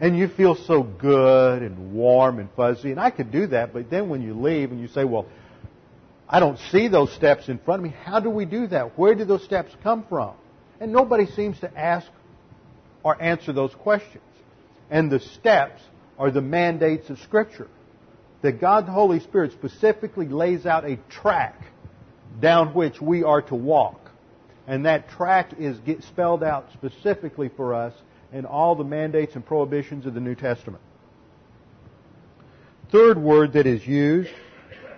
And you feel so good and warm and fuzzy. And I could do that, but then when you leave and you say, well, I don't see those steps in front of me. How do we do that? Where do those steps come from? And nobody seems to ask or answer those questions. And the steps are the mandates of Scripture. That God the Holy Spirit specifically lays out a track down which we are to walk. And that track is spelled out specifically for us and all the mandates and prohibitions of the New Testament. Third word that is used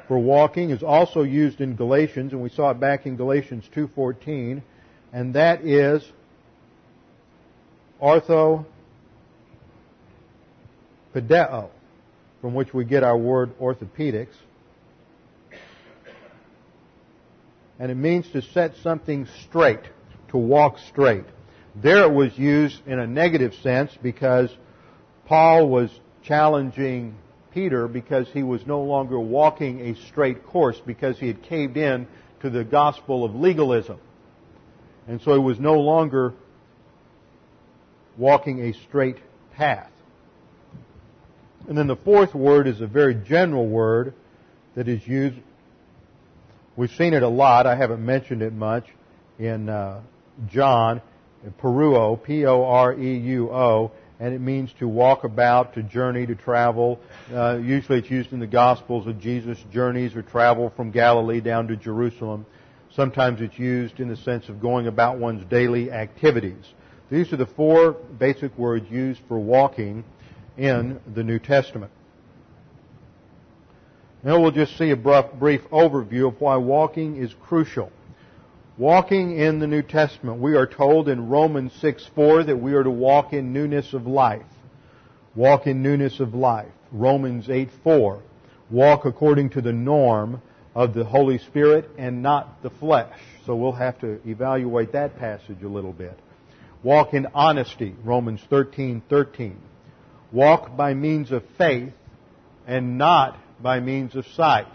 for walking is also used in Galatians, and we saw it back in Galatians two fourteen, and that is orthopedeo, from which we get our word orthopedics. And it means to set something straight, to walk straight. There it was used in a negative sense because Paul was challenging Peter because he was no longer walking a straight course because he had caved in to the gospel of legalism. And so he was no longer walking a straight path. And then the fourth word is a very general word that is used. We've seen it a lot. I haven't mentioned it much in uh, John. Peruo, P O R E U O, and it means to walk about, to journey, to travel. Uh, usually it's used in the Gospels of Jesus' journeys or travel from Galilee down to Jerusalem. Sometimes it's used in the sense of going about one's daily activities. These are the four basic words used for walking in the New Testament. Now we'll just see a brief overview of why walking is crucial. Walking in the New Testament, we are told in Romans six four that we are to walk in newness of life. Walk in newness of life. Romans eight four, walk according to the norm of the Holy Spirit and not the flesh. So we'll have to evaluate that passage a little bit. Walk in honesty, Romans thirteen thirteen. Walk by means of faith and not by means of sight,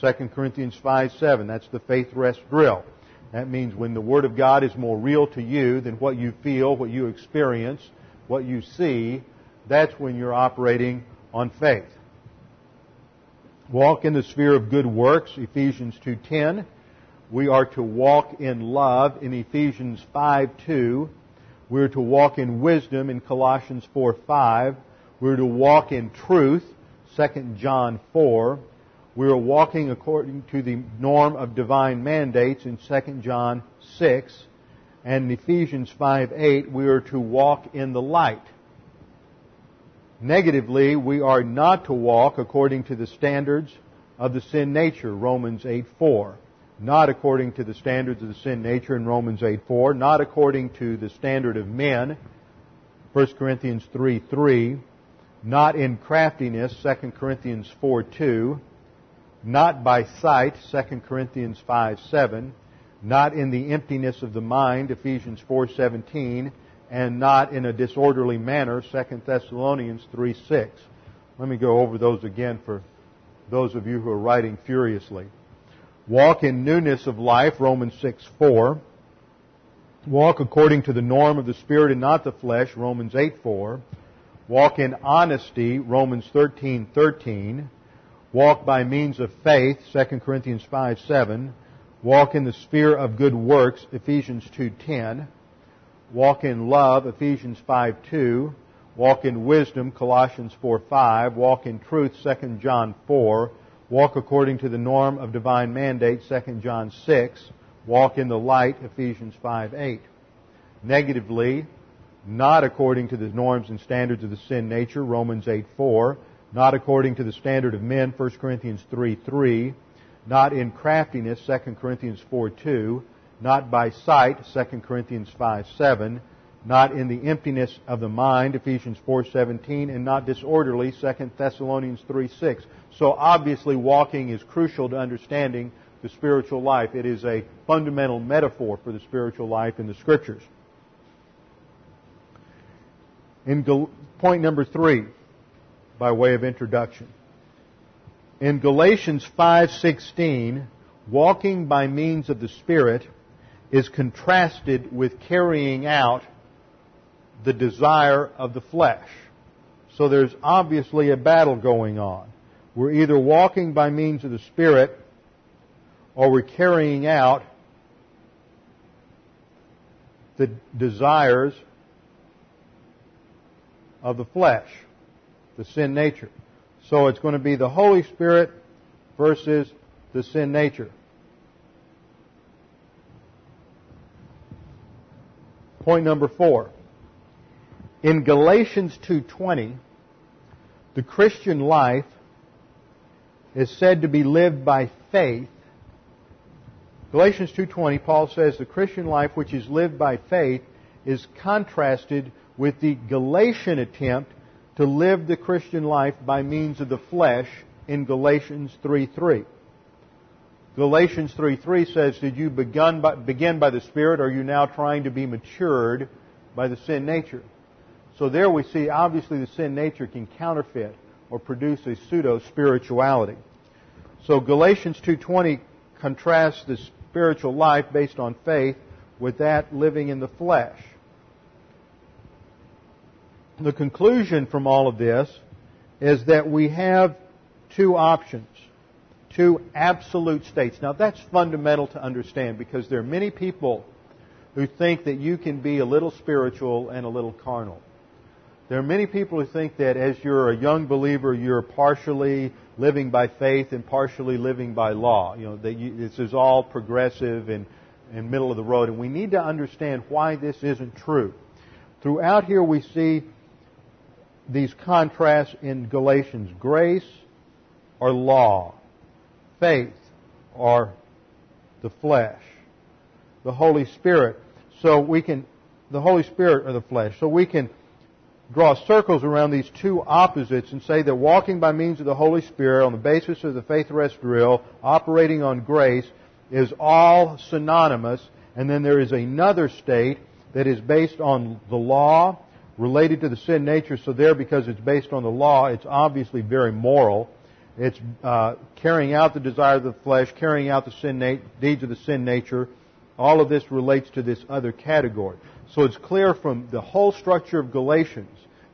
Second Corinthians five seven. That's the faith rest drill. That means when the Word of God is more real to you than what you feel, what you experience, what you see, that's when you're operating on faith. Walk in the sphere of good works, Ephesians two ten. We are to walk in love in Ephesians five two. We're to walk in wisdom in Colossians four five. We're to walk in truth, Second John four. We are walking according to the norm of divine mandates in Second John six. And in Ephesians five eight, we are to walk in the light. Negatively, we are not to walk according to the standards of the sin nature, Romans eight four. Not according to the standards of the sin nature in Romans eight four. Not according to the standard of men, First Corinthians three three. Not in craftiness, Second Corinthians four two. Not by sight, Second Corinthians five seven, not in the emptiness of the mind, Ephesians four seventeen, and not in a disorderly manner, Second Thessalonians three six. Let me go over those again for those of you who are writing furiously. Walk in newness of life, Romans six four. Walk according to the norm of the Spirit and not the flesh, Romans eight four. Walk in honesty, Romans thirteen thirteen. Walk by means of faith, Second Corinthians five seven. Walk in the sphere of good works, Ephesians two ten. Walk in love, Ephesians five two. Walk in wisdom, Colossians four five. Walk in truth, Second John four. Walk according to the norm of divine mandate, Second John six. Walk in the light, Ephesians five eight. Negatively, not according to the norms and standards of the sin nature, Romans eight four. Not according to the standard of men, First Corinthians three three. Not in craftiness, Second Corinthians four two. Not by sight, Second Corinthians five seven. Not in the emptiness of the mind, Ephesians four seventeen. And not disorderly, Second Thessalonians three six. So obviously walking is crucial to understanding the spiritual life. It is a fundamental metaphor for the spiritual life in the Scriptures. In Gal- point number three, by way of introduction. In Galatians five sixteen, walking by means of the Spirit is contrasted with carrying out the desire of the flesh. So there's obviously a battle going on. We're either walking by means of the Spirit or we're carrying out the desires of the flesh. The sin nature. So it's going to be the Holy Spirit versus the sin nature. Point number four. In Galatians two twenty, the Christian life is said to be lived by faith. Galatians two twenty, Paul says, the Christian life which is lived by faith is contrasted with the Galatian attempt to live the Christian life by means of the flesh in Galatians three three. Galatians three three says, did you begun by, begin by the Spirit, or are you now trying to be matured by the sin nature? So there we see, obviously, the sin nature can counterfeit or produce a pseudo-spirituality. So Galatians two twenty contrasts the spiritual life based on faith with that living in the flesh. The conclusion from all of this is that we have two options, two absolute states. Now, that's fundamental to understand because there are many people who think that you can be a little spiritual and a little carnal. There are many people who think that as you're a young believer, you're partially living by faith and partially living by law. You know, that you, this is all progressive and, and middle of the road. And we need to understand why this isn't true. Throughout here we see these contrasts in Galatians, grace or law, faith or the flesh, the Holy Spirit. So we can, the Holy Spirit or the flesh. So we can draw circles around these two opposites and say that walking by means of the Holy Spirit on the basis of the faith rest drill, operating on grace, is all synonymous. And then there is another state that is based on the law, related to the sin nature. So there, because it's based on the law, it's obviously very moral. It's uh, carrying out the desire of the flesh, carrying out the sin na- deeds of the sin nature. All of this relates to this other category. So it's clear from the whole structure of Galatians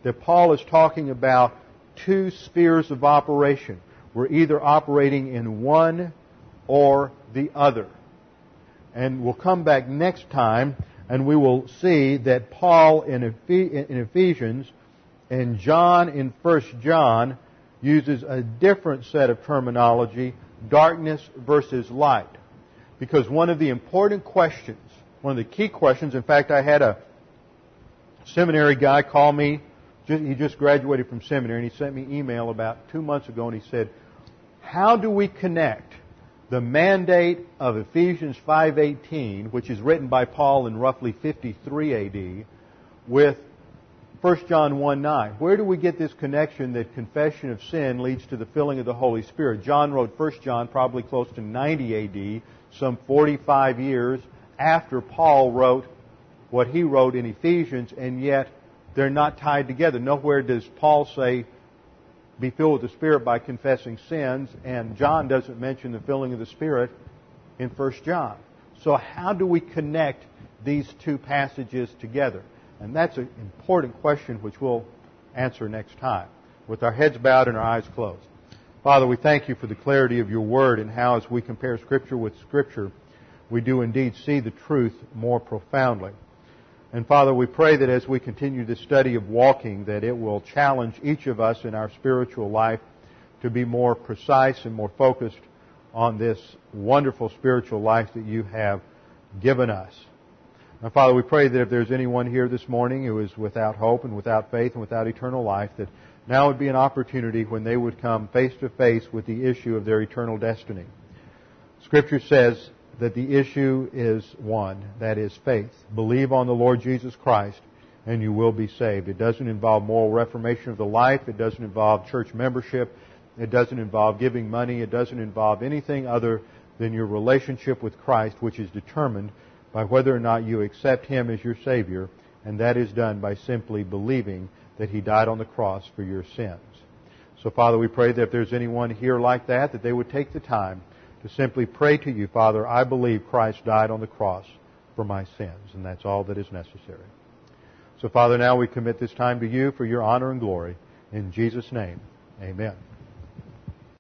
that Paul is talking about two spheres of operation. We're either operating in one or the other. And we'll come back next time and we will see that Paul in Ephesians and John in First John uses a different set of terminology, darkness versus light. Because one of the important questions, one of the key questions, in fact, I had a seminary guy call me. He just graduated from seminary, and he sent me an email about two months ago, and he said, how do we connect the mandate of Ephesians five eighteen, which is written by Paul in roughly fifty-three A D, with First John one nine. Where do we get this connection that confession of sin leads to the filling of the Holy Spirit? John wrote First John probably close to ninety A D, some forty-five years after Paul wrote what he wrote in Ephesians, and yet they're not tied together. Nowhere does Paul say, be filled with the Spirit by confessing sins, and John doesn't mention the filling of the Spirit in First John. So how do we connect these two passages together? And that's an important question which we'll answer next time, with our heads bowed and our eyes closed. Father, we thank You for the clarity of Your Word and how, as we compare Scripture with Scripture, we do indeed see the truth more profoundly. And Father, we pray that as we continue this study of walking, that it will challenge each of us in our spiritual life to be more precise and more focused on this wonderful spiritual life that You have given us. Now, Father, we pray that if there's anyone here this morning who is without hope and without faith and without eternal life, that now would be an opportunity when they would come face to face with the issue of their eternal destiny. Scripture says that the issue is one, that is faith. Believe on the Lord Jesus Christ and you will be saved. It doesn't involve moral reformation of the life. It doesn't involve church membership. It doesn't involve giving money. It doesn't involve anything other than your relationship with Christ, which is determined by whether or not you accept Him as your Savior, and that is done by simply believing that He died on the cross for your sins. So, Father, we pray that if there's anyone here like that, that they would take the time to simply pray to You, Father, I believe Christ died on the cross for my sins, and that's all that is necessary. So, Father, now we commit this time to You for Your honor and glory. In Jesus' name, amen.